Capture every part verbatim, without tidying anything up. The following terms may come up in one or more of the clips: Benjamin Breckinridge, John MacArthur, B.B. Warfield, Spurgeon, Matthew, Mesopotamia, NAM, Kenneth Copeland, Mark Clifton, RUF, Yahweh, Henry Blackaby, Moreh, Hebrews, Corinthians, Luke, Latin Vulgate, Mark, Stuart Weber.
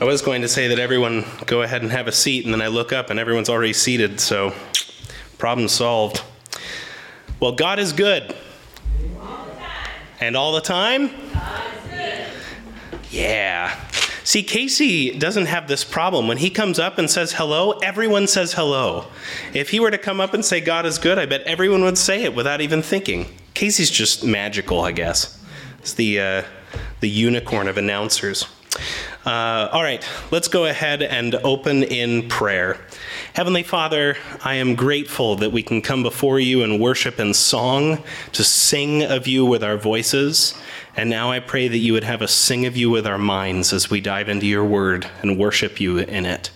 I was going to say that everyone go ahead and have a seat, and then I look up and everyone's already seated, so problem solved. Well, God is good. All the time. And all the time? God is good. Yeah. See, Casey doesn't have this problem. When he comes up and says hello, everyone says hello. If he were to come up and say God is good, I bet everyone would say it without even thinking. Casey's just magical, I guess. It's the, uh, the unicorn of announcers. Uh, all right, let's go ahead and open in prayer. Heavenly Father, I am grateful that we can come before you and worship in song, to sing of you with our voices. And now I pray that you would have us sing of you with our minds as we dive into your word and worship you in it.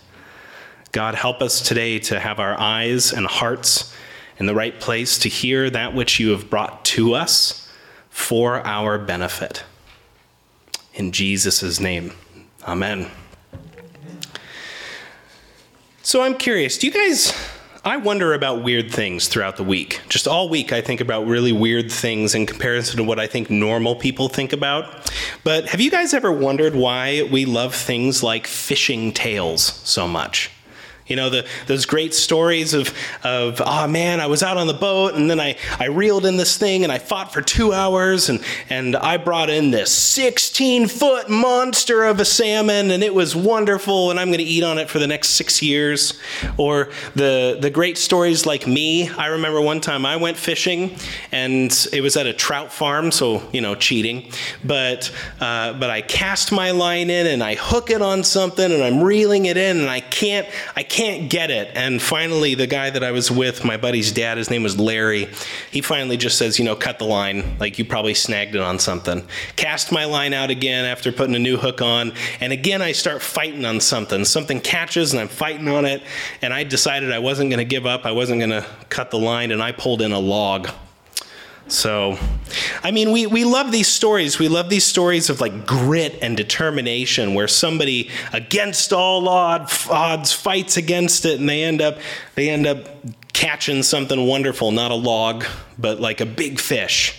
God, help us today to have our eyes and hearts in the right place to hear that which you have brought to us for our benefit. In Jesus' name. Amen. So I'm curious, do you guys, I wonder about weird things throughout the week. Just all week I think about really weird things in comparison to what I think normal people think about. But have you guys ever wondered why we love things like fishing tales so much? You know, the, those great stories of, of oh, man, I was out on the boat, and then I, I reeled in this thing, and I fought for two hours, and, and I brought in this sixteen-foot monster of a salmon, and it was wonderful, and I'm going to eat on it for the next six years. Or the, the great stories like me. I remember one time I went fishing, and it was at a trout farm, so, you know, cheating. But, uh, but I cast my line in, and I hook it on something, and I'm reeling it in, and I can't, I can't. can't get it. And finally, the guy that I was with, my buddy's dad, his name was Larry, he finally just says, you know, cut the line. Like, you probably snagged it on something. Cast my line out again after putting a new hook on. And again, I start fighting on something. Something catches and I'm fighting on it. And I decided I wasn't going to give up. I wasn't going to cut the line. And I pulled in a log. So, I mean, we, we love these stories. We love these stories of like grit and determination where somebody against all odds fights against it and they end up, they end up catching something wonderful, not a log, but like a big fish.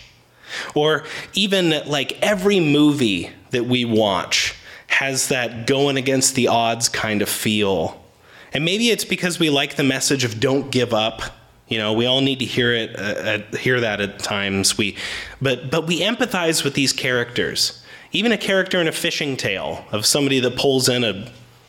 Or even like every movie that we watch has that going against the odds kind of feel. And maybe it's because we like the message of don't give up. You know, we all need to hear it, uh, uh, hear that at times. We, but but we empathize with these characters. Even a character in a fishing tale of somebody that pulls in a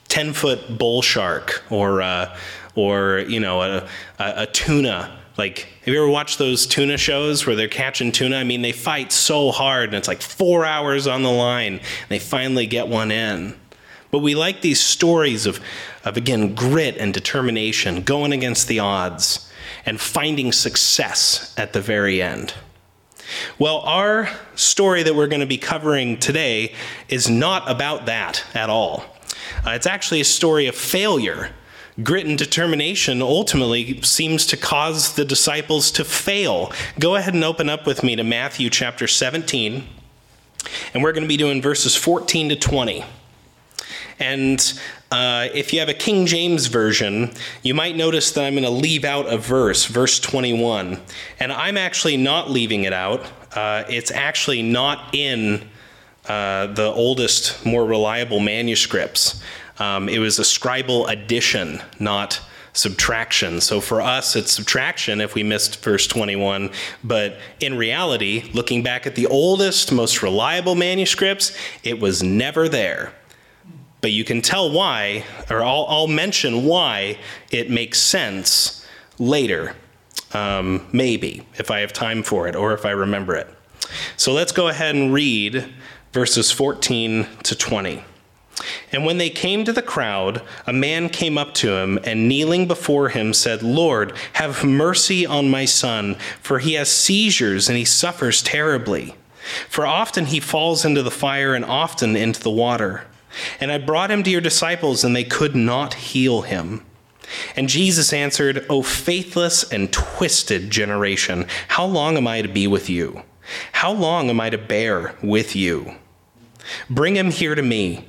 ten-foot bull shark or uh, or you know a, a, a tuna. Like, have you ever watched those tuna shows where they're catching tuna? I mean, they fight so hard, and it's like four hours on the line. And they finally get one in. But we like these stories of, of again grit and determination, going against the odds. And finding success at the very end. Well, our story that we're going to be covering today is not about that at all. Uh, it's actually a story of failure. Grit and determination ultimately seems to cause the disciples to fail. Go ahead and open up with me to Matthew chapter seventeen, and we're going to be doing verses fourteen to twenty. And uh, if you have a King James version, you might notice that I'm going to leave out a verse, verse twenty-one. And I'm actually not leaving it out. Uh, it's actually not in uh, the oldest, more reliable manuscripts. Um, it was a scribal addition, not subtraction. So for us, it's subtraction if we missed verse twenty-one. But in reality, looking back at the oldest, most reliable manuscripts, it was never there. But you can tell why, or I'll, I'll mention why it makes sense later, um, maybe, if I have time for it or if I remember it. So let's go ahead and read verses fourteen to twenty. And when they came to the crowd, a man came up to him and kneeling before him said, Lord, have mercy on my son, for he has seizures and he suffers terribly. For often he falls into the fire and often into the water. And I brought him to your disciples, and they could not heal him. And Jesus answered, O faithless and twisted generation, how long am I to be with you? How long am I to bear with you? Bring him here to me.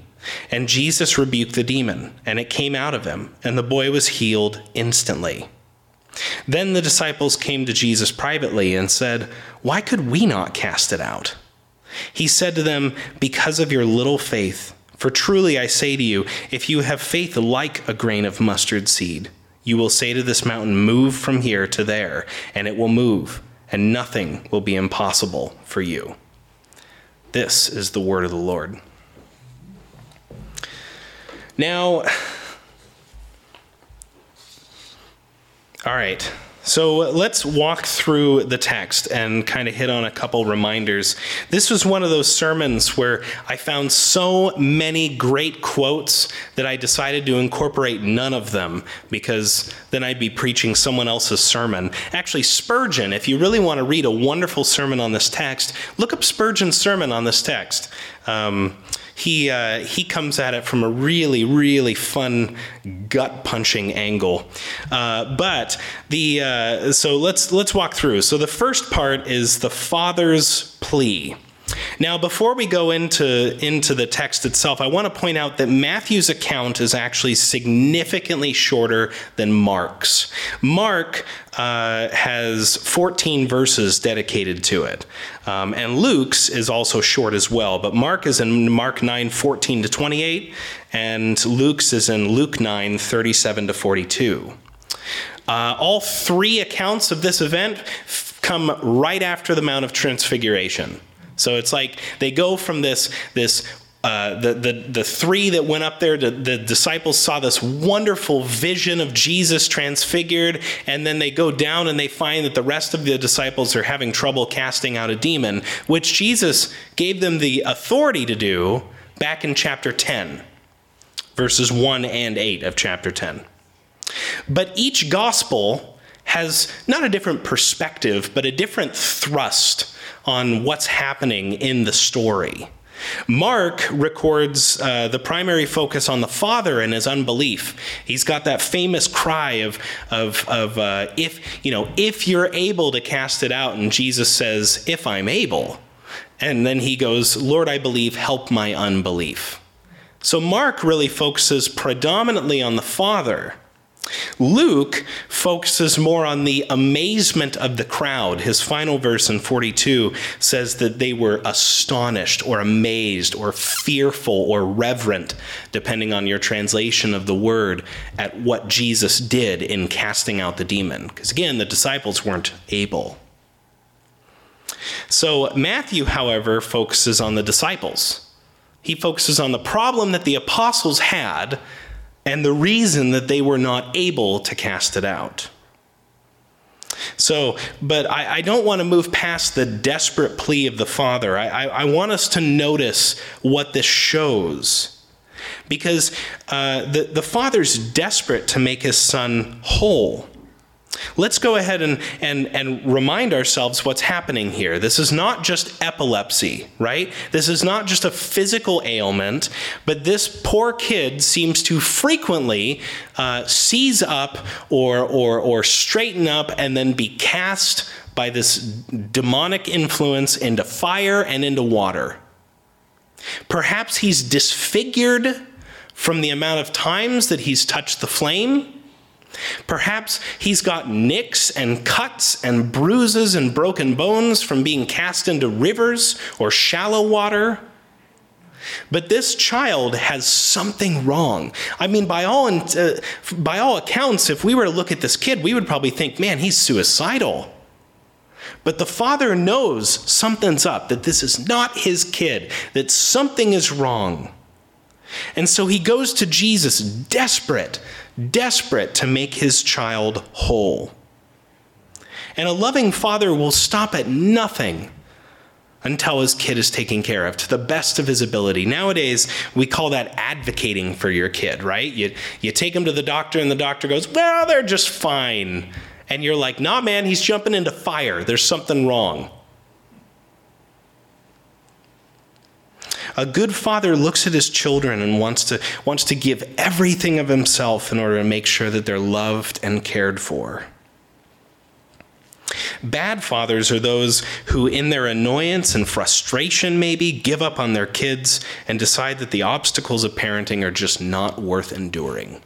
And Jesus rebuked the demon, and it came out of him, and the boy was healed instantly. Then the disciples came to Jesus privately and said, Why could we not cast it out? He said to them, Because of your little faith. For truly I say to you, if you have faith like a grain of mustard seed, you will say to this mountain, move from here to there, and it will move, and nothing will be impossible for you. This is the word of the Lord. Now, all right, so let's walk through the text and kind of hit on a couple reminders. This was one of those sermons where I found so many great quotes that I decided to incorporate none of them because then I'd be preaching someone else's sermon. Actually, Spurgeon, if you really want to read a wonderful sermon on this text, look up Spurgeon's sermon on this text. Um, he uh, he comes at it from a really, really fun, gut-punching angle. Uh, but the uh, so let's let's walk through. So the first part is the Father's plea. Now, before we go into, into the text itself, I want to point out that Matthew's account is actually significantly shorter than Mark's. Mark uh, has fourteen verses dedicated to it. Um, and Luke's is also short as well. But Mark is in Mark nine, fourteen to twenty-eight, and Luke's is in Luke nine, thirty-seven to forty-two. Uh, all three accounts of this event f- come right after the Mount of Transfiguration. So it's like they go from this, this uh, the, the, the three that went up there, the, the disciples saw this wonderful vision of Jesus transfigured, and then they go down and they find that the rest of the disciples are having trouble casting out a demon, which Jesus gave them the authority to do back in chapter ten, verses one and eight of chapter ten. But each gospel has not a different perspective, but a different thrust on what's happening in the story. Mark records uh, the primary focus on the Father and his unbelief. He's got that famous cry of, of, of uh, if, you know, if you're able to cast it out, and Jesus says, if I'm able. And then he goes, Lord, I believe, help my unbelief. So Mark really focuses predominantly on the Father. Luke focuses more on the amazement of the crowd. His final verse in forty-two says that they were astonished or amazed or fearful or reverent, depending on your translation of the word, at what Jesus did in casting out the demon. Because again, the disciples weren't able. So Matthew, however, focuses on the disciples. He focuses on the problem that the apostles had and the reason that they were not able to cast it out. So, but I, I don't want to move past the desperate plea of the Father. I, I, I want us to notice what this shows. Because uh, the, the Father's desperate to make his son whole. Let's go ahead and, and, and remind ourselves what's happening here. This is not just epilepsy, right? This is not just a physical ailment, but this poor kid seems to frequently uh, seize up or, or, or straighten up and then be cast by this demonic influence into fire and into water. Perhaps he's disfigured from the amount of times that he's touched the flame. Perhaps he's got nicks and cuts and bruises and broken bones from being cast into rivers or shallow water. But this child has something wrong. I mean, by all uh, by all accounts, if we were to look at this kid, we would probably think, man, he's suicidal. But the Father knows something's up, that this is not his kid, that something is wrong. And so he goes to Jesus desperate, desperate to make his child whole. And a loving father will stop at nothing until his kid is taken care of to the best of his ability. Nowadays, we call that advocating for your kid, right? You, you take him to the doctor and the doctor goes, well, they're just fine. And you're like, nah, man, he's jumping into fire. There's something wrong. A good father looks at his children and wants to wants to give everything of himself in order to make sure that they're loved and cared for. Bad fathers are those who, in their annoyance and frustration maybe, give up on their kids and decide that the obstacles of parenting are just not worth enduring.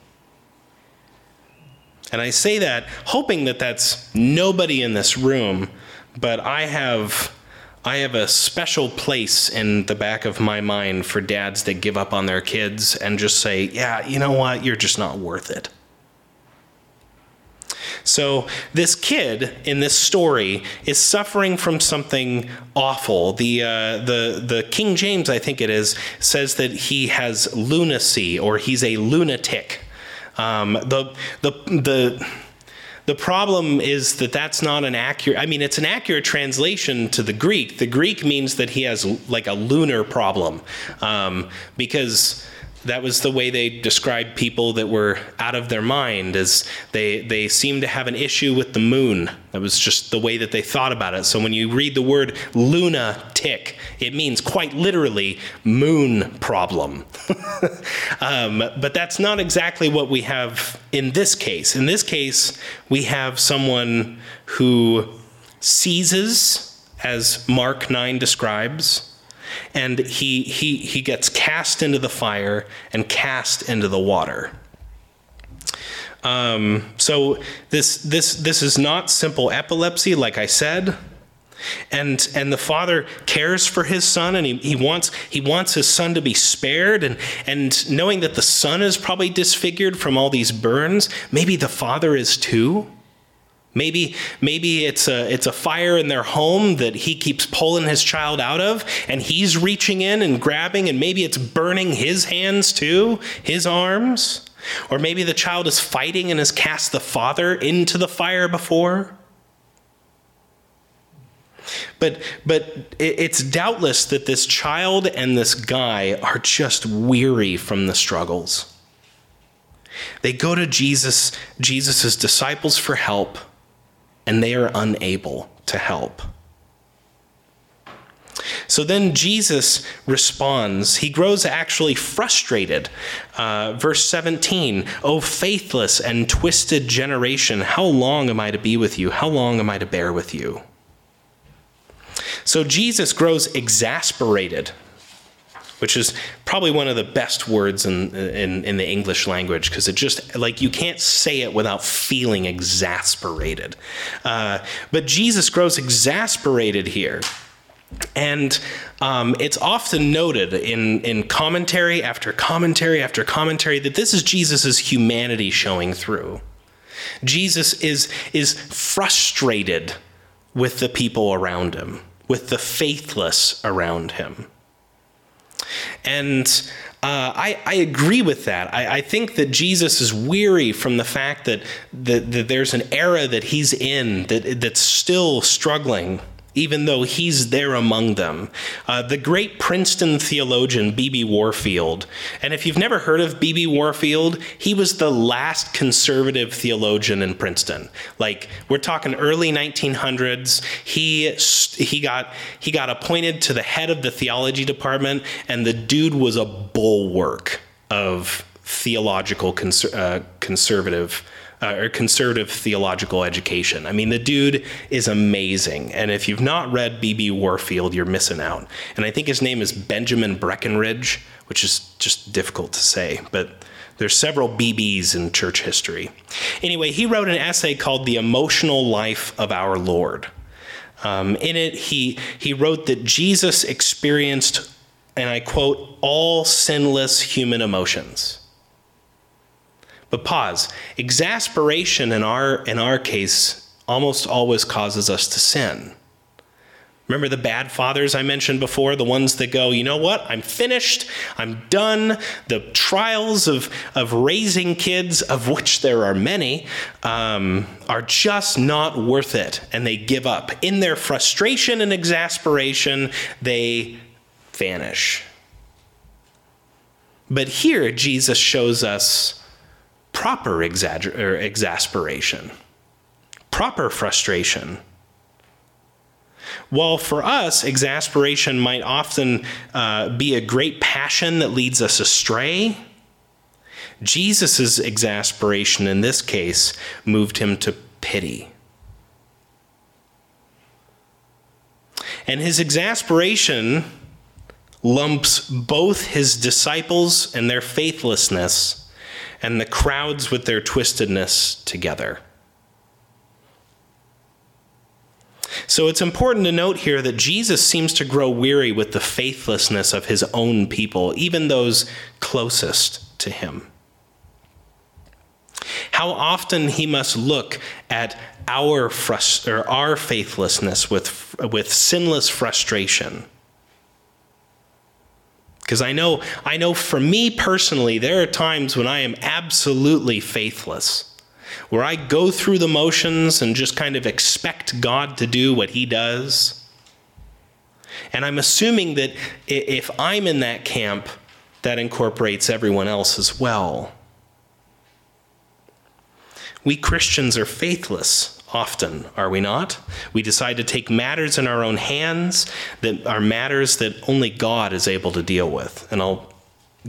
And I say that hoping that that's nobody in this room, but I have I have a special place in the back of my mind for dads that give up on their kids and just say, yeah, you know what? You're just not worth it. So this kid in this story is suffering from something awful. The uh, the the King James, I think it is, says that he has lunacy, or he's a lunatic. Um, the the the the problem is that that's not an accurate. I mean, it's an accurate translation to the Greek. The Greek means that he has like a lunar problem, um, because. That was the way they described people that were out of their mind, as they they seemed to have an issue with the moon. That was just the way that they thought about it. So when you read the word lunatic, it means quite literally moon problem. um, but that's not exactly what we have in this case. In this case, we have someone who seizes, as Mark nine describes, and he he he gets cast into the fire and cast into the water. Um, so this this this is not simple epilepsy, like I said. And and the father cares for his son, and he, he wants he wants his son to be spared. And and knowing that the son is probably disfigured from all these burns, maybe the father is too. Maybe maybe it's a it's a fire in their home that he keeps pulling his child out of, and he's reaching in and grabbing, and maybe it's burning his hands too, his arms. Or maybe the child is fighting and has cast the father into the fire before. But but it's doubtless that this child and this guy are just weary from the struggles. They go to Jesus, Jesus's disciples for help, and they are unable to help. So then Jesus responds. He grows actually frustrated. Uh, verse seventeen, "O faithless and twisted generation, how long am I to be with you? How long am I to bear with you?" So Jesus grows exasperated, which is probably one of the best words in in, in the English language, because it just, like, you can't say it without feeling exasperated. Uh, but Jesus grows exasperated here. And um, it's often noted in, in commentary after commentary after commentary that this is Jesus's humanity showing through. Jesus is is frustrated with the people around him, with the faithless around him. And uh, I, I agree with that. I, I think that Jesus is weary from the fact that, that, that there's an era that he's in that that's still struggling, even though he's there among them. Uh, the great Princeton theologian, B B Warfield, and if you've never heard of B B Warfield, he was the last conservative theologian in Princeton. Like, we're talking early nineteen hundreds. He he got he got appointed to the head of the theology department, and the dude was a bulwark of theological conser- uh, conservative Uh, or conservative theological education. I mean, the dude is amazing. And if you've not read B B Warfield, you're missing out. And I think his name is Benjamin Breckinridge, which is just difficult to say, but there's several B Bs in church history. Anyway, he wrote an essay called The Emotional Life of Our Lord. Um, in it, he he wrote that Jesus experienced, and I quote, all sinless human emotions. But pause. Exasperation in our in our case almost always causes us to sin. Remember the bad fathers I mentioned before, the ones that go, you know what? I'm finished. I'm done. The trials of, of raising kids, of which there are many, um, are just not worth it. And they give up. In their frustration and exasperation, they vanish. But here Jesus shows us proper exagger- or exasperation, proper frustration. While for us, exasperation might often uh, be a great passion that leads us astray, Jesus's exasperation in this case moved him to pity. And his exasperation lumps both his disciples and their faithlessness and the crowds with their twistedness together. So it's important to note here that Jesus seems to grow weary with the faithlessness of his own people, even those closest to him. How often he must look at our frust- or our faithlessness with, with sinless frustration. Because I know, I know for me personally, there are times when I am absolutely faithless, where I go through the motions and just kind of expect God to do what he does. And I'm assuming that if I'm in that camp, that incorporates everyone else as well. We Christians are faithless often, are we not? We decide to take matters in our own hands that are matters that only God is able to deal with. And I'll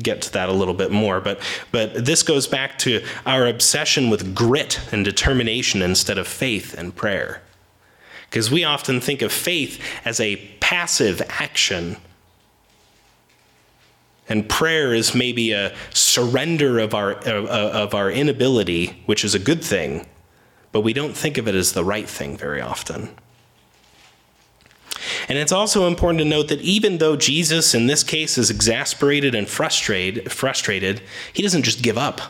get to that a little bit more. But but this goes back to our obsession with grit and determination instead of faith and prayer. Because we often think of faith as a passive action. And prayer is maybe a surrender of our of, of our inability, which is a good thing, but we don't think of it as the right thing very often. And it's also important to note that even though Jesus in this case is exasperated and frustrated, frustrated, he doesn't just give up.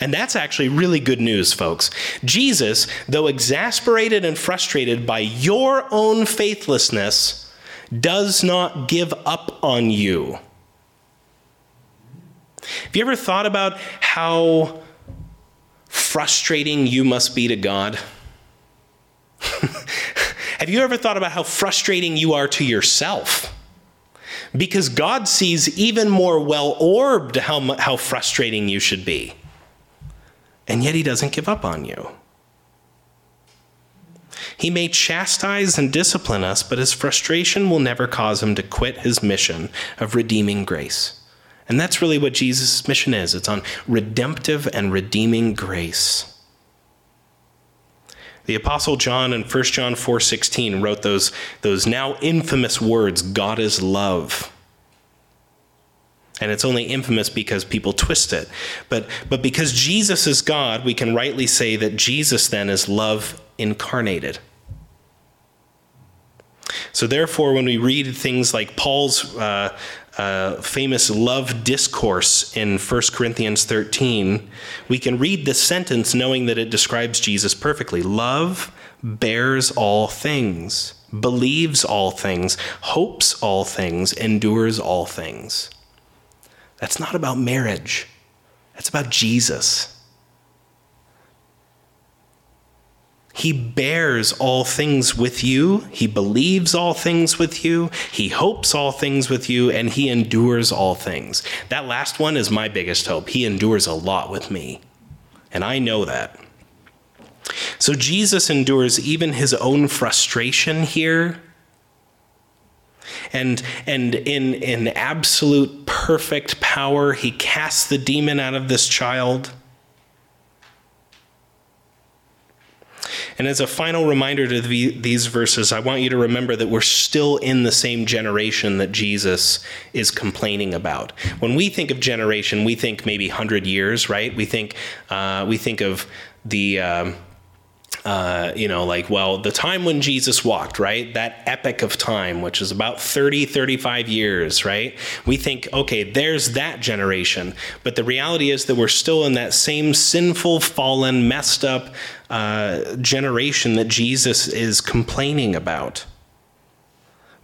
And that's actually really good news, folks. Jesus, though exasperated and frustrated by your own faithlessness, does not give up on you. Have you ever thought about how frustrating you must be to God? Have you ever thought about how frustrating you are to yourself? Because God sees even more well-orbed how, how frustrating you should be. And yet he doesn't give up on you. He may chastise and discipline us, but his frustration will never cause him to quit his mission of redeeming grace. And that's really what Jesus' mission is. It's on redemptive and redeeming grace. The Apostle John in First John four sixteen wrote those, those now infamous words, God is love. And it's only infamous because people twist it. But, but because Jesus is God, we can rightly say that Jesus then is love incarnated. So therefore, when we read things like Paul's uh, Uh, famous love discourse in First Corinthians thirteen, we can read this sentence knowing that it describes Jesus perfectly. Love bears all things, believes all things, hopes all things, endures all things. That's not about marriage. That's about Jesus. He bears all things with you. He believes all things with you. He hopes all things with you, and he endures all things. That last one is my biggest hope. He endures a lot with me, and I know that. So Jesus endures even his own frustration here, and and in, in absolute perfect power, he casts the demon out of this child. And as a final reminder to the, these verses, I want you to remember that we're still in the same generation that Jesus is complaining about. When we think of generation, we think maybe one hundred years, right? We think uh, we think of the, um, uh, you know, like, well, the time when Jesus walked, right? That epoch of time, which is about thirty, thirty-five years, right? We think, okay, there's that generation. But the reality is that we're still in that same sinful, fallen, messed up Uh, generation that Jesus is complaining about.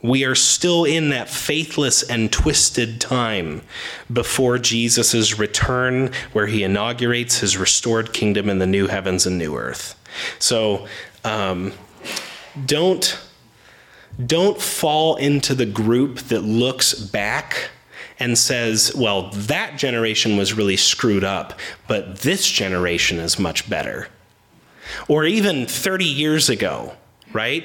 We are still in that faithless and twisted time before Jesus's return, where he inaugurates his restored kingdom in the new heavens and new earth. So um, don't don't fall into the group that looks back and says, well, that generation was really screwed up, but this generation is much better. Or even thirty years ago, right?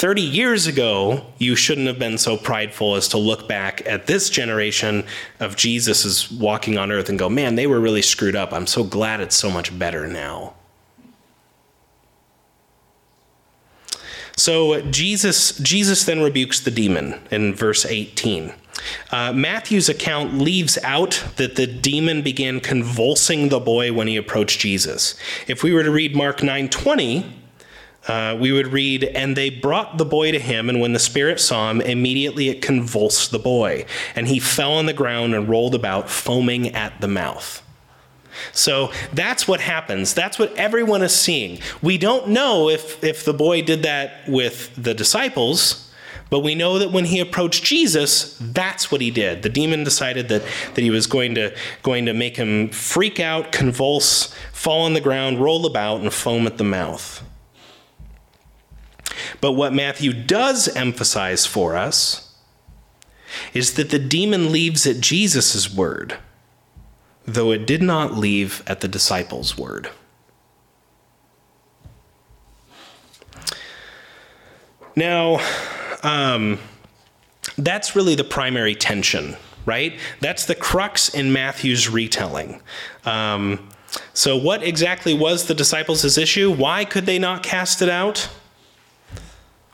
thirty years ago, you shouldn't have been so prideful as to look back at this generation of Jesus' walking on earth and go, man, they were really screwed up. I'm so glad it's so much better now. So Jesus, Jesus then rebukes the demon in verse eighteen. Uh, Matthew's account leaves out that the demon began convulsing the boy when he approached Jesus. If we were to read Mark nine twenty, uh, we would read, "And they brought the boy to him, and when the spirit saw him, immediately it convulsed the boy, and he fell on the ground and rolled about, foaming at the mouth." So that's what happens. That's what everyone is seeing. We don't know if, if the boy did that with the disciples, but we know that when he approached Jesus, that's what he did. The demon decided that, that he was going to, going to make him freak out, convulse, fall on the ground, roll about, and foam at the mouth. But what Matthew does emphasize for us is that the demon leaves at Jesus' word, though it did not leave at the disciples' word. Now, um, that's really the primary tension, right? That's the crux in Matthew's retelling. Um, so what exactly was the disciples' issue? Why could they not cast it out?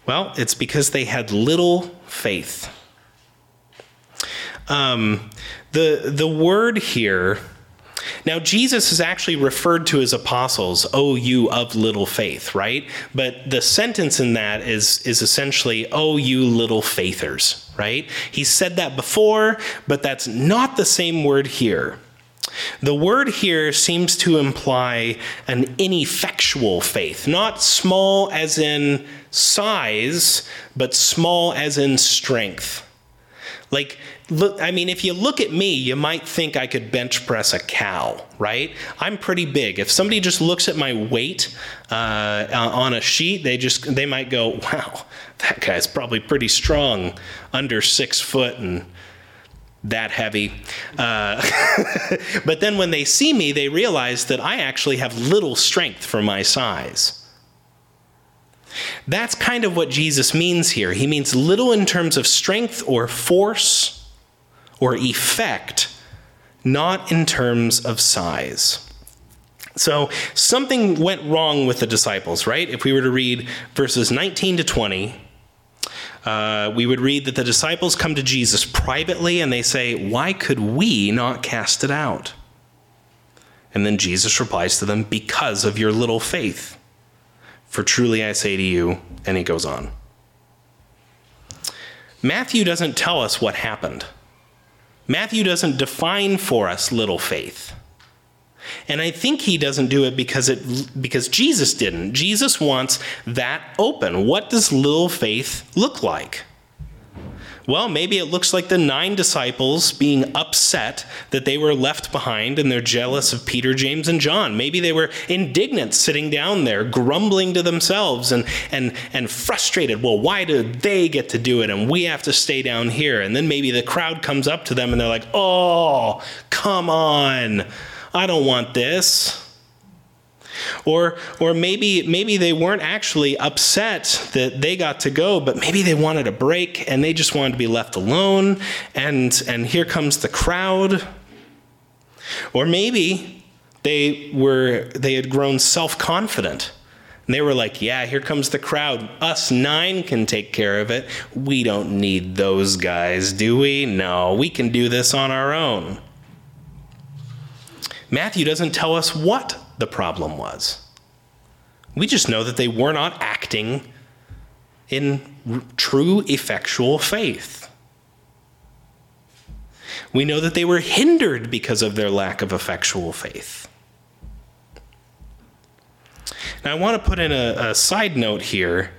Well, it's because they had little faith. Um, the, the word here, now Jesus is actually referred to his apostles, "O you of little faith," right? But the sentence in that is, is essentially, "O you little faithers," right? He said that before, but that's not the same word here. The word here seems to imply an ineffectual faith, not small as in size, but small as in strength. Like, look, I mean, if you look at me, you might think I could bench press a cow, right? I'm pretty big. If somebody just looks at my weight uh, on a sheet, they just they might go, "Wow, that guy's probably pretty strong, under six foot and that heavy." Uh, but then when they see me, they realize that I actually have little strength for my size. That's kind of what Jesus means here. He means little in terms of strength or force or effect, not in terms of size. So something went wrong with the disciples, right? If we were to read verses nineteen to twenty, uh, we would read that the disciples come to Jesus privately and they say, "Why could we not cast it out?" And then Jesus replies to them, "Because of your little faith. For truly I say to you," and he goes on. Matthew doesn't tell us what happened. Matthew doesn't define for us little faith. And I think he doesn't do it because it because Jesus didn't. Jesus wants that open. What does little faith look like? Well, maybe it looks like the nine disciples being upset that they were left behind and they're jealous of Peter, James, and John. Maybe they were indignant sitting down there, grumbling to themselves and and and frustrated. Well, why do they get to do it and we have to stay down here? And then maybe the crowd comes up to them and they're like, "Oh, come on, I don't want this." Or or maybe maybe they weren't actually upset that they got to go, but maybe they wanted a break and they just wanted to be left alone, and and here comes the crowd. Or maybe they were they had grown self-confident and they were like, "Yeah, here comes the crowd. Us nine can take care of it. We don't need those guys, do we? No, we can do this on our own." Matthew doesn't tell us what the problem was. We just know that they were not acting in r- true, effectual faith. We know that they were hindered because of their lack of effectual faith. Now, I want to put in a, a side note here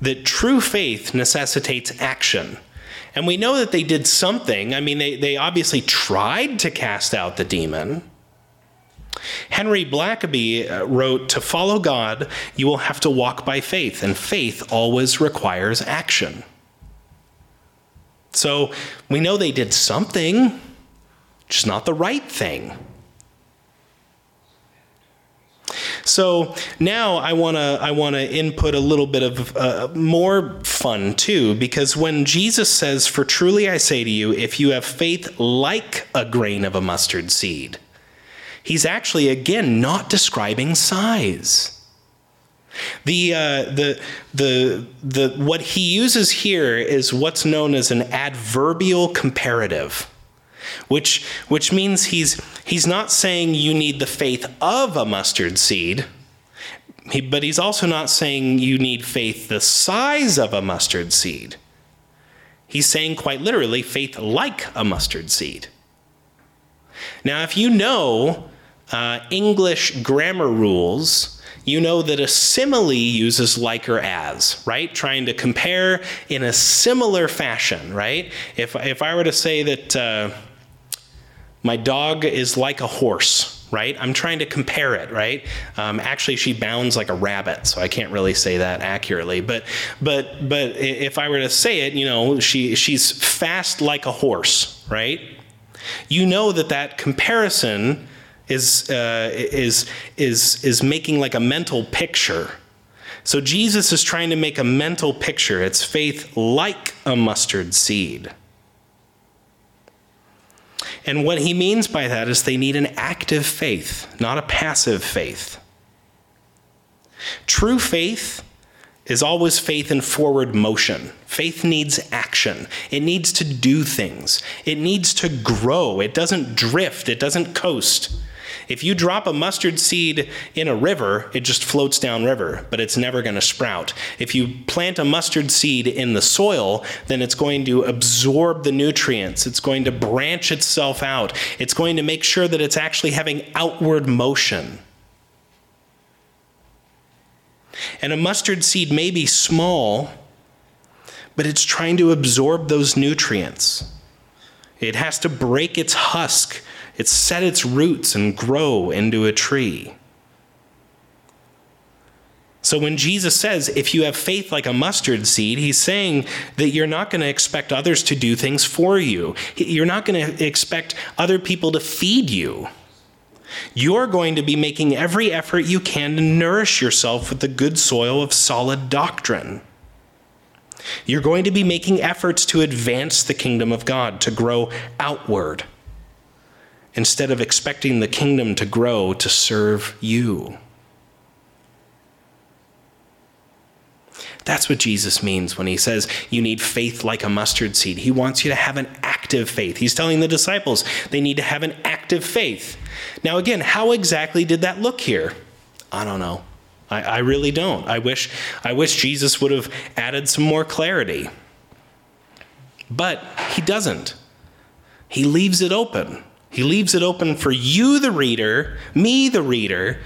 that true faith necessitates action. And we know that they did something. I mean, they, they obviously tried to cast out the demon. Henry Blackaby wrote, "To follow God, you will have to walk by faith, and faith always requires action." So we know they did something, just not the right thing. So now I want to I want to input a little bit of uh, more fun too, because when Jesus says, "For truly I say to you, if you have faith like a grain of a mustard seed," he's actually, again, not describing size. The, uh, the, the, the, what he uses here is what's known as an adverbial comparative, which, which means he's, he's not saying you need the faith of a mustard seed. He, but he's also not saying you need faith the size of a mustard seed. He's saying quite literally faith like a mustard seed. Now, if you know uh, English grammar rules, you know that a simile uses like or as, right? Trying to compare in a similar fashion, right? If, if I were to say that uh, my dog is like a horse, right? I'm trying to compare it, right? Um, actually, she bounds like a rabbit, so I can't really say that accurately. But, but, but if I were to say it, you know, she she's fast like a horse, right? You know that that comparison is uh, is is is making like a mental picture. So Jesus is trying to make a mental picture. It's faith like a mustard seed. And what he means by that is they need an active faith, not a passive faith. True faith is always faith in forward motion. Faith needs action. It needs to do things. It needs to grow. It doesn't drift. It doesn't coast. If you drop a mustard seed in a river, it just floats downriver, but it's never going to sprout. If you plant a mustard seed in the soil, then it's going to absorb the nutrients. It's going to branch itself out. It's going to make sure that it's actually having outward motion. And a mustard seed may be small, but it's trying to absorb those nutrients. It has to break its husk. It's set its roots and grow into a tree. So when Jesus says, if you have faith like a mustard seed, he's saying that you're not going to expect others to do things for you. You're not going to expect other people to feed you. You're going to be making every effort you can to nourish yourself with the good soil of solid doctrine. You're going to be making efforts to advance the kingdom of God, to grow outward, instead of expecting the kingdom to grow to serve you. That's what Jesus means when he says you need faith like a mustard seed. He wants you to have an active faith. He's telling the disciples they need to have an active faith. Now again, how exactly did that look here? I don't know. I, I really don't. I wish, I wish Jesus would have added some more clarity. But he doesn't. He leaves it open. He leaves it open for you, the reader, me, the reader,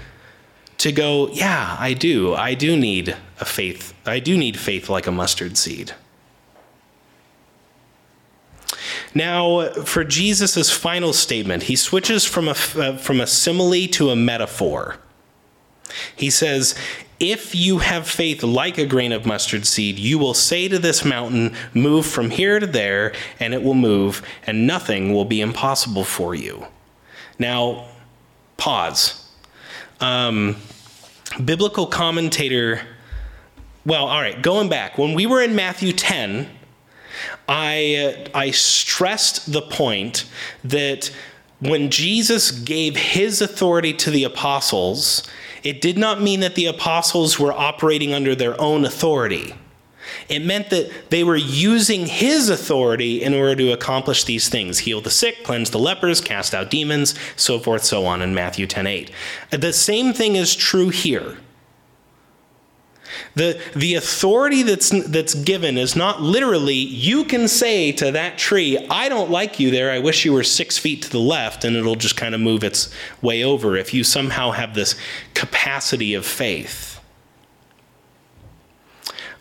to go, yeah, I do. I do need a faith. I do need faith like a mustard seed. Now, for Jesus's final statement, he switches from a, uh, from a simile to a metaphor. He says, if you have faith like a grain of mustard seed, you will say to this mountain, move from here to there, and it will move, and nothing will be impossible for you. Now, pause. Um, biblical commentator, well, all right, going back. When we were in Matthew ten, I I stressed the point that when Jesus gave his authority to the apostles, it did not mean that the apostles were operating under their own authority. It meant that they were using his authority in order to accomplish these things. Heal the sick, cleanse the lepers, cast out demons, so forth, so on in Matthew ten eight. The same thing is true here. The, the authority that's, that's given is not literally, you can say to that tree, I don't like you there, I wish you were six feet to the left, and it'll just kind of move its way over if you somehow have this capacity of faith.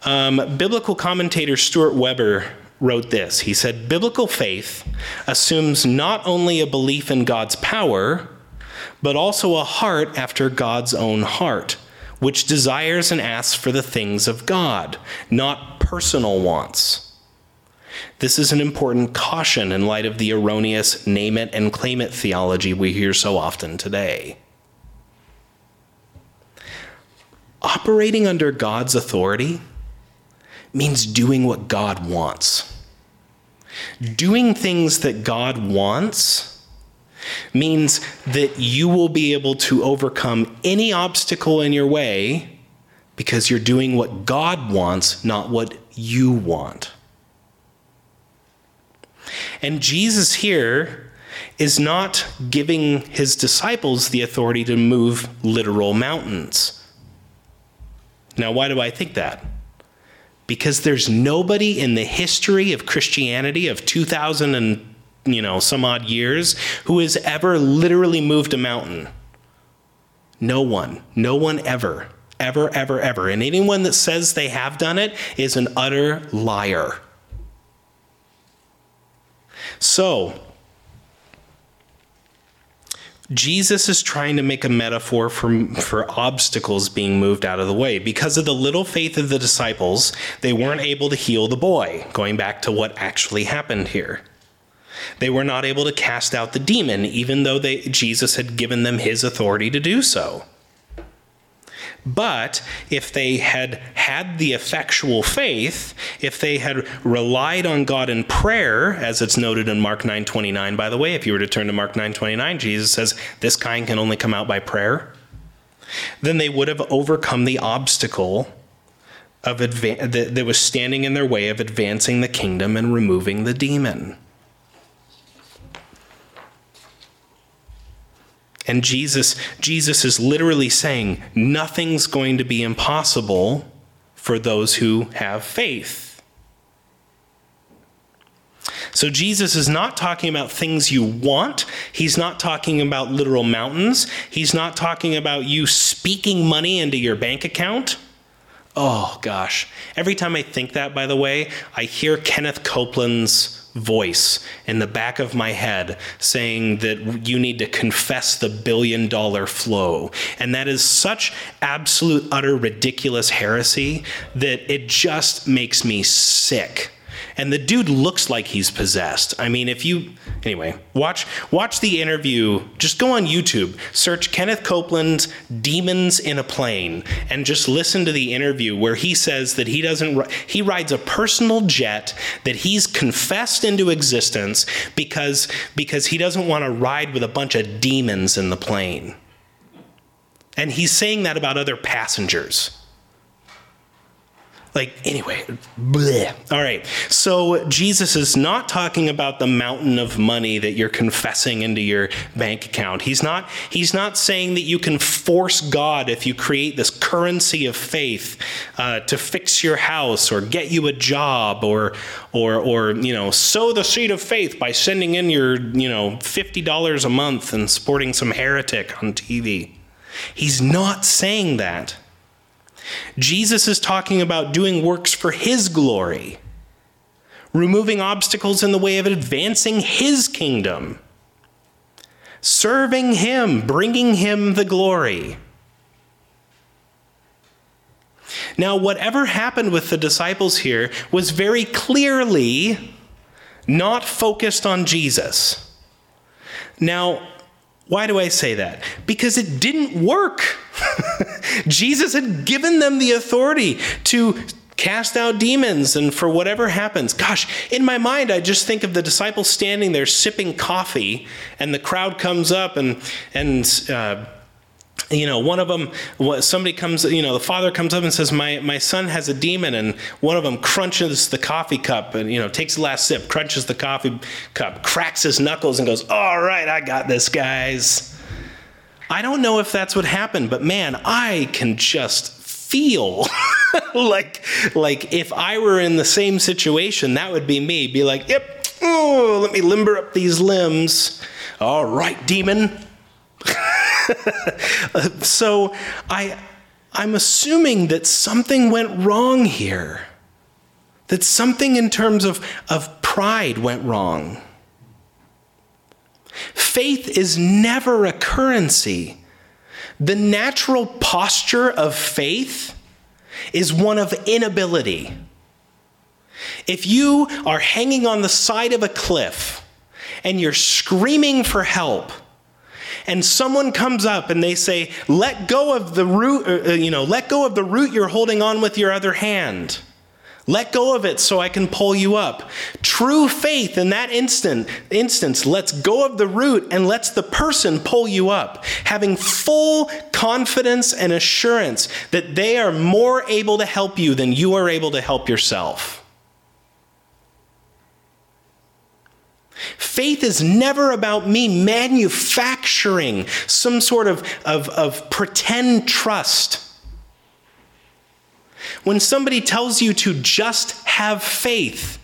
Um, biblical commentator Stuart Weber wrote this. He said, biblical faith assumes not only a belief in God's power, but also a heart after God's own heart, which desires and asks for the things of God, not personal wants. This is an important caution in light of the erroneous name it and claim it theology we hear so often today. Operating under God's authority means doing what God wants. Doing things that God wants means that you will be able to overcome any obstacle in your way because you're doing what God wants, not what you want. And Jesus here is not giving his disciples the authority to move literal mountains. Now, why do I think that? Because there's nobody in the history of Christianity of two thousand and, you know, some odd years who has ever literally moved a mountain. No one, no one ever, ever, ever, ever. And anyone that says they have done it is an utter liar. So, Jesus is trying to make a metaphor for, for obstacles being moved out of the way. Because of the little faith of the disciples, they weren't able to heal the boy, going back to what actually happened here. They were not able to cast out the demon, even though they, Jesus had given them his authority to do so. But if they had had the effectual faith, if they had relied on God in prayer, as it's noted in Mark nine twenty-nine, by the way, if you were to turn to Mark nine twenty-nine, Jesus says, this kind can only come out by prayer, then they would have overcome the obstacle of adva- that, that was standing in their way of advancing the kingdom and removing the demon. And Jesus, Jesus is literally saying nothing's going to be impossible for those who have faith. So Jesus is not talking about things you want. He's not talking about literal mountains. He's not talking about you speaking money into your bank account. Oh, gosh. Every time I think that, by the way, I hear Kenneth Copeland's voice in the back of my head saying that you need to confess the billion dollar flow. And that is such absolute, utter, ridiculous heresy that it just makes me sick. And the dude looks like he's possessed. I mean, if you, anyway, watch watch the interview. Just go on YouTube, search Kenneth Copeland's Demons in a Plane, and just listen to the interview where he says that he doesn't, he rides a personal jet that he's confessed into existence because, because he doesn't want to ride with a bunch of demons in the plane. And he's saying that about other passengers. Like, anyway, bleh. All right. So Jesus is not talking about the mountain of money that you're confessing into your bank account. He's not, he's not saying that you can force God, if you create this currency of faith, uh, to fix your house or get you a job or, or, or, you know, sow the seed of faith by sending in your, you know, fifty dollars a month and supporting some heretic on T V. He's not saying that. Jesus is talking about doing works for his glory, removing obstacles in the way of advancing his kingdom, serving him, bringing him the glory. Now, whatever happened with the disciples here was very clearly not focused on Jesus. Now, why do I say that? Because it didn't work. Jesus had given them the authority to cast out demons and for whatever happens. Gosh, in my mind, I just think of the disciples standing there sipping coffee and the crowd comes up and, and uh, you know, one of them, somebody comes, you know, the father comes up and says, my, my son has a demon. And one of them crunches the coffee cup and, you know, takes the last sip, crunches the coffee cup, cracks his knuckles and goes, all right, I got this, guys. I don't know if that's what happened, but man, I can just feel like, like if I were in the same situation, that would be me. Be like, yep, oh, let me limber up these limbs. All right, demon. So I, I'm assuming that something went wrong here, that something in terms of, of pride went wrong. Faith is never a currency. The natural posture of faith is one of inability. If you are hanging on the side of a cliff and you're screaming for help, and someone comes up and they say, "Let go of the root, uh, you know, let go of the root you're holding on with your other hand. Let go of it so I can pull you up." True faith in that instant, instance lets go of the root and lets the person pull you up, having full confidence and assurance that they are more able to help you than you are able to help yourself. Faith is never about me manufacturing some sort of, of, of pretend trust. When somebody tells you to just have faith,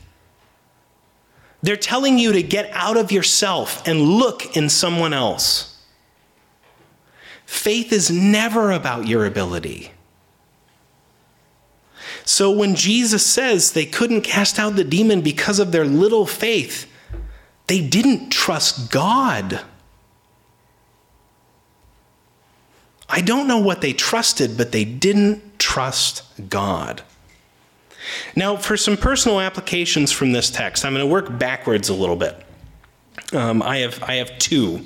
they're telling you to get out of yourself and look in someone else. Faith is never about your ability. So when Jesus says they couldn't cast out the demon because of their little faith, they didn't trust God. I don't know what they trusted, but they didn't trust God. Now, for some personal applications from this text, I'm going to work backwards a little bit. Um, I have I have two.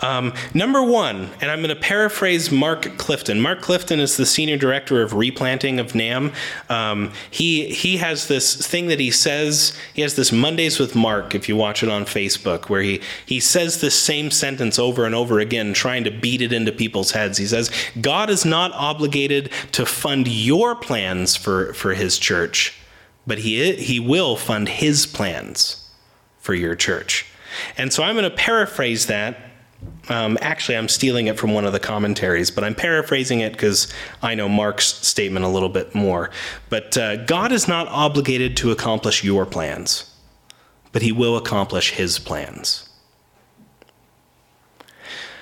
Um, number one, and I'm going to paraphrase Mark Clifton. Mark Clifton is the senior director of replanting of N A M. Um, he he has this thing that he says. He has this Mondays with Mark, if you watch it on Facebook, where he he says this same sentence over and over again, trying to beat it into people's heads. He says, God is not obligated to fund your plans for, for his church, but he he will fund his plans for your church. And so I'm going to paraphrase that. Um, actually, I'm stealing it from one of the commentaries, but I'm paraphrasing it because I know Mark's statement a little bit more. But uh, God is not obligated to accomplish your plans, but he will accomplish his plans.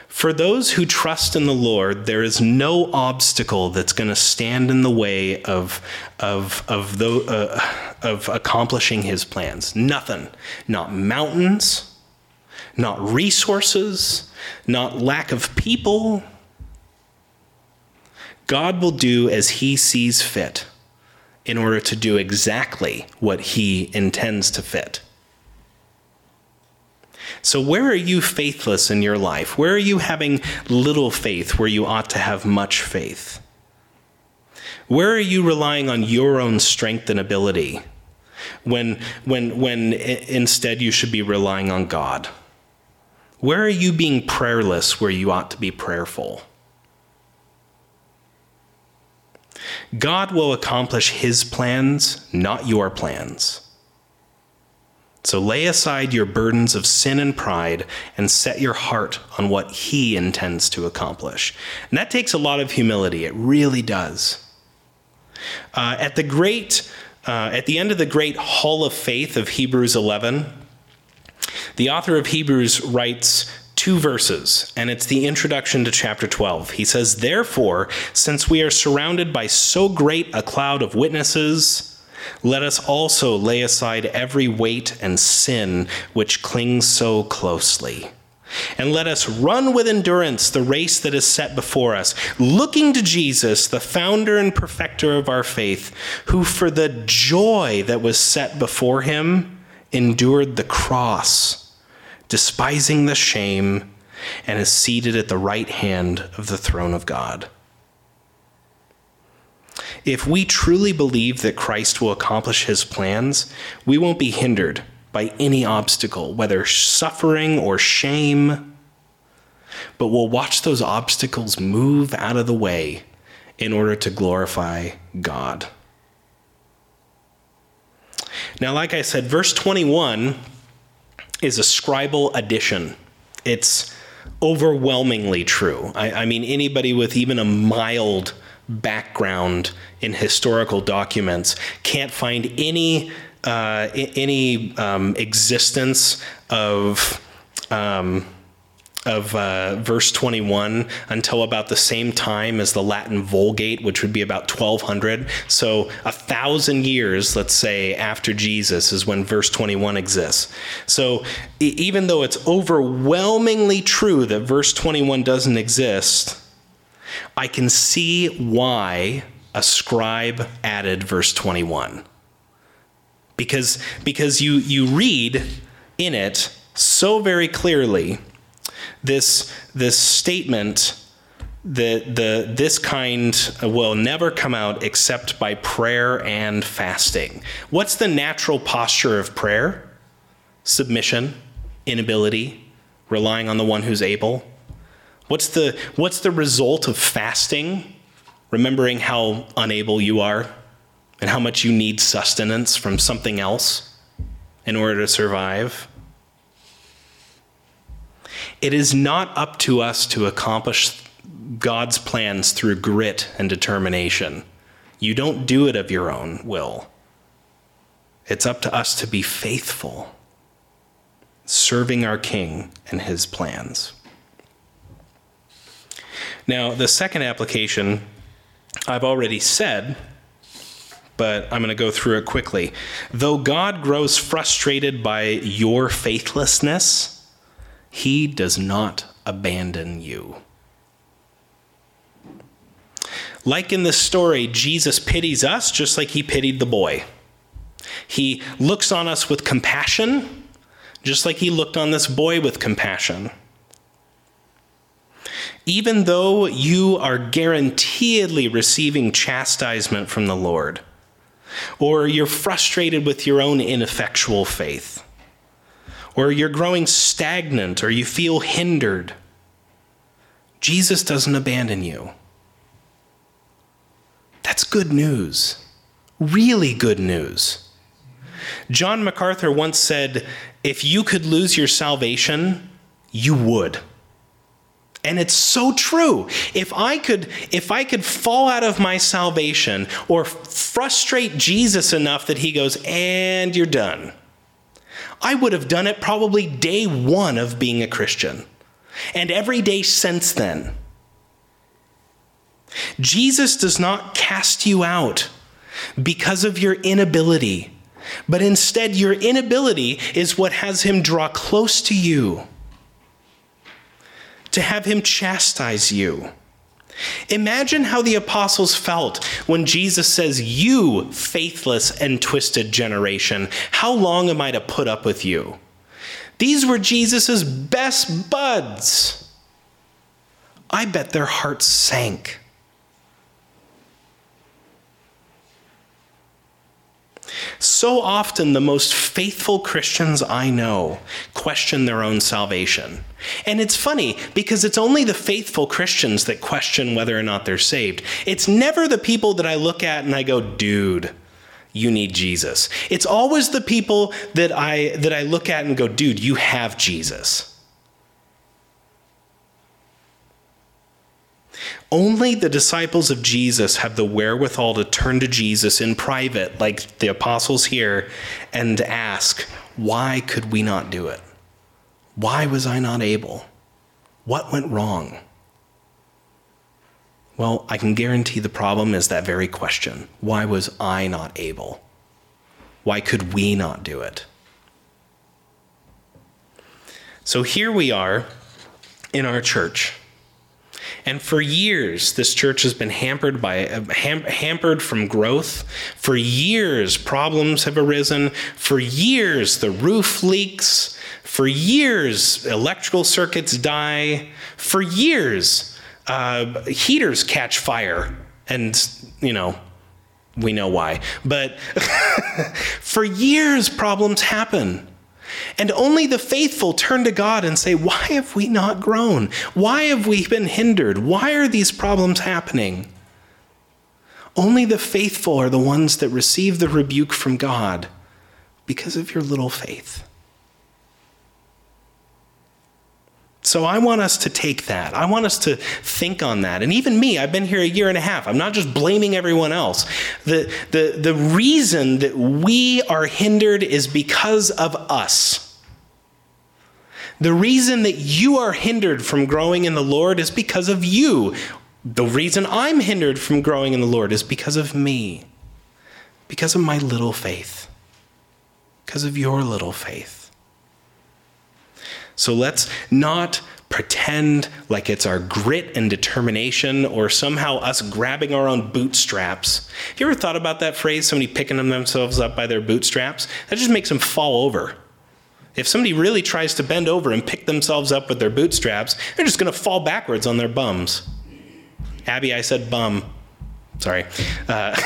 For those who trust in the Lord, there is no obstacle that's going to stand in the way of of of, the, uh, of accomplishing his plans. Nothing. Not mountains. Not resources, not lack of people. God will do as he sees fit in order to do exactly what he intends to fit. So where are you faithless in your life? Where are you having little faith where you ought to have much faith? Where are you relying on your own strength and ability when, when, when instead you should be relying on God? Where are you being prayerless where you ought to be prayerful? God will accomplish his plans, not your plans. So lay aside your burdens of sin and pride and set your heart on what he intends to accomplish. And that takes a lot of humility. It really does. Uh, at the great, uh, at the end of the great hall of faith of Hebrews eleven, the author of Hebrews writes two verses, and it's the introduction to chapter twelve. He says, "Therefore, since we are surrounded by so great a cloud of witnesses, let us also lay aside every weight and sin which clings so closely. And let us run with endurance the race that is set before us, looking to Jesus, the founder and perfecter of our faith, who for the joy that was set before him, endured the cross, despising the shame, and is seated at the right hand of the throne of God." If we truly believe that Christ will accomplish his plans, we won't be hindered by any obstacle, whether suffering or shame, but we'll watch those obstacles move out of the way in order to glorify God. Now, like I said, verse twenty-one is a scribal addition. It's overwhelmingly true. I, I mean, anybody with even a mild background in historical documents can't find any uh, any um, existence of um, of uh, verse twenty-one until about the same time as the Latin Vulgate, which would be about twelve hundred. So a thousand years, let's say, after Jesus is when verse twenty-one exists. So e- even though it's overwhelmingly true that verse twenty-one doesn't exist, I can see why a scribe added verse twenty-one. Because, because you, you read in it so very clearly This this statement that the this kind will never come out except by prayer and fasting. What's the natural posture of prayer? Submission, inability, relying on the one who's able. What's the what's the result of fasting? Remembering how unable you are and how much you need sustenance from something else in order to survive. It is not up to us to accomplish God's plans through grit and determination. You don't do it of your own will. It's up to us to be faithful, serving our King and his plans. Now, the second application I've already said, but I'm going to go through it quickly. Though God grows frustrated by your faithlessness, he does not abandon you. Like in this story, Jesus pities us just like he pitied the boy. He looks on us with compassion, just like he looked on this boy with compassion. Even though you are guaranteedly receiving chastisement from the Lord, or you're frustrated with your own ineffectual faith, or you're growing stagnant, or you feel hindered, Jesus doesn't abandon you. That's good news. Really good news. John MacArthur once said, if you could lose your salvation, you would. And it's so true. If I could, if I could fall out of my salvation or frustrate Jesus enough that he goes, and you're done, I would have done it probably day one of being a Christian and every day since then. Jesus does not cast you out because of your inability, but instead your inability is what has him draw close to you, to have him chastise you. Imagine how the apostles felt when Jesus says, "You faithless and twisted generation, how long am I to put up with you?" These were Jesus's best buds. I bet their hearts sank. So often the most faithful Christians I know question their own salvation. And it's funny because it's only the faithful Christians that question whether or not they're saved. It's never the people that I look at and I go, dude, you need Jesus. It's always the people that I that I look at and go, dude, you have Jesus. Only the disciples of Jesus have the wherewithal to turn to Jesus in private, like the apostles here, and ask, why could we not do it? Why was I not able? What went wrong? Well, I can guarantee the problem is that very question. Why was I not able? Why could we not do it? So here we are in our church. And for years, this church has been hampered by ham, hampered from growth. For years, problems have arisen. For years, the roof leaks. For years, electrical circuits die. For years, uh, heaters catch fire. And, you know, we know why. But for years, problems happen. And only the faithful turn to God and say, why have we not grown? Why have we been hindered? Why are these problems happening? Only the faithful are the ones that receive the rebuke from God because of your little faith. So I want us to take that. I want us to think on that. And even me, I've been here a year and a half. I'm not just blaming everyone else. The, the, the reason that we are hindered is because of us. The reason that you are hindered from growing in the Lord is because of you. The reason I'm hindered from growing in the Lord is because of me, because of my little faith, because of your little faith. So let's not pretend like it's our grit and determination or somehow us grabbing our own bootstraps. Have you ever thought about that phrase, somebody picking themselves up by their bootstraps? That just makes them fall over. If somebody really tries to bend over and pick themselves up with their bootstraps, they're just going to fall backwards on their bums. Abby, I said bum. Sorry. Uh,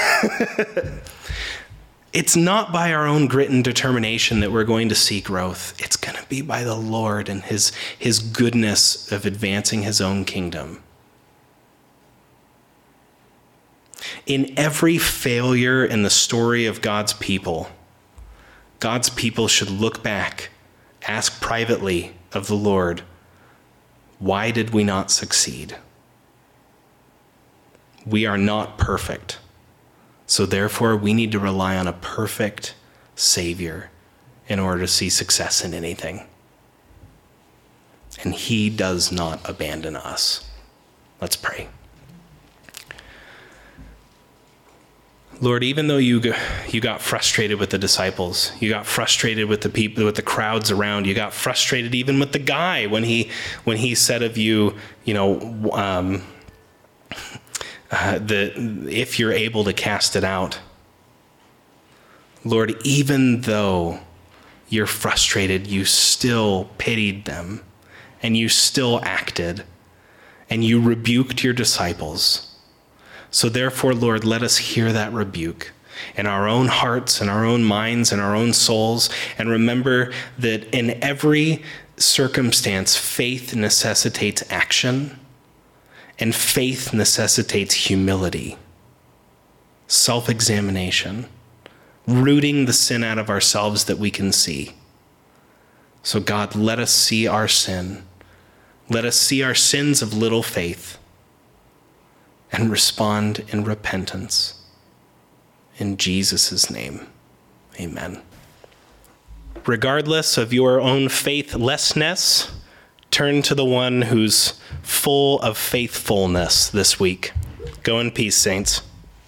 It's not by our own grit and determination that we're going to see growth. It's going to be by the Lord and his, his goodness of advancing his own kingdom. In every failure in the story of God's people, God's people should look back, ask privately of the Lord, why did we not succeed? We are not perfect. So therefore, we need to rely on a perfect Savior in order to see success in anything. And he does not abandon us. Let's pray. Lord, even though you you got frustrated with the disciples, you got frustrated with the people, with the crowds around, you got frustrated even with the guy when he when he said of you, you know, um, uh, the if you're able to cast it out. Lord, even though you're frustrated, you still pitied them, and you still acted, and you rebuked your disciples. So therefore, Lord, let us hear that rebuke in our own hearts, in our own minds, in our own souls, and remember that in every circumstance, faith necessitates action, and faith necessitates humility, self-examination, rooting the sin out of ourselves that we can see. So God, let us see our sin. Let us see our sins of little faith, and respond in repentance. In Jesus' name, amen. Regardless of your own faithlessness, turn to the one who's full of faithfulness this week. Go in peace, saints.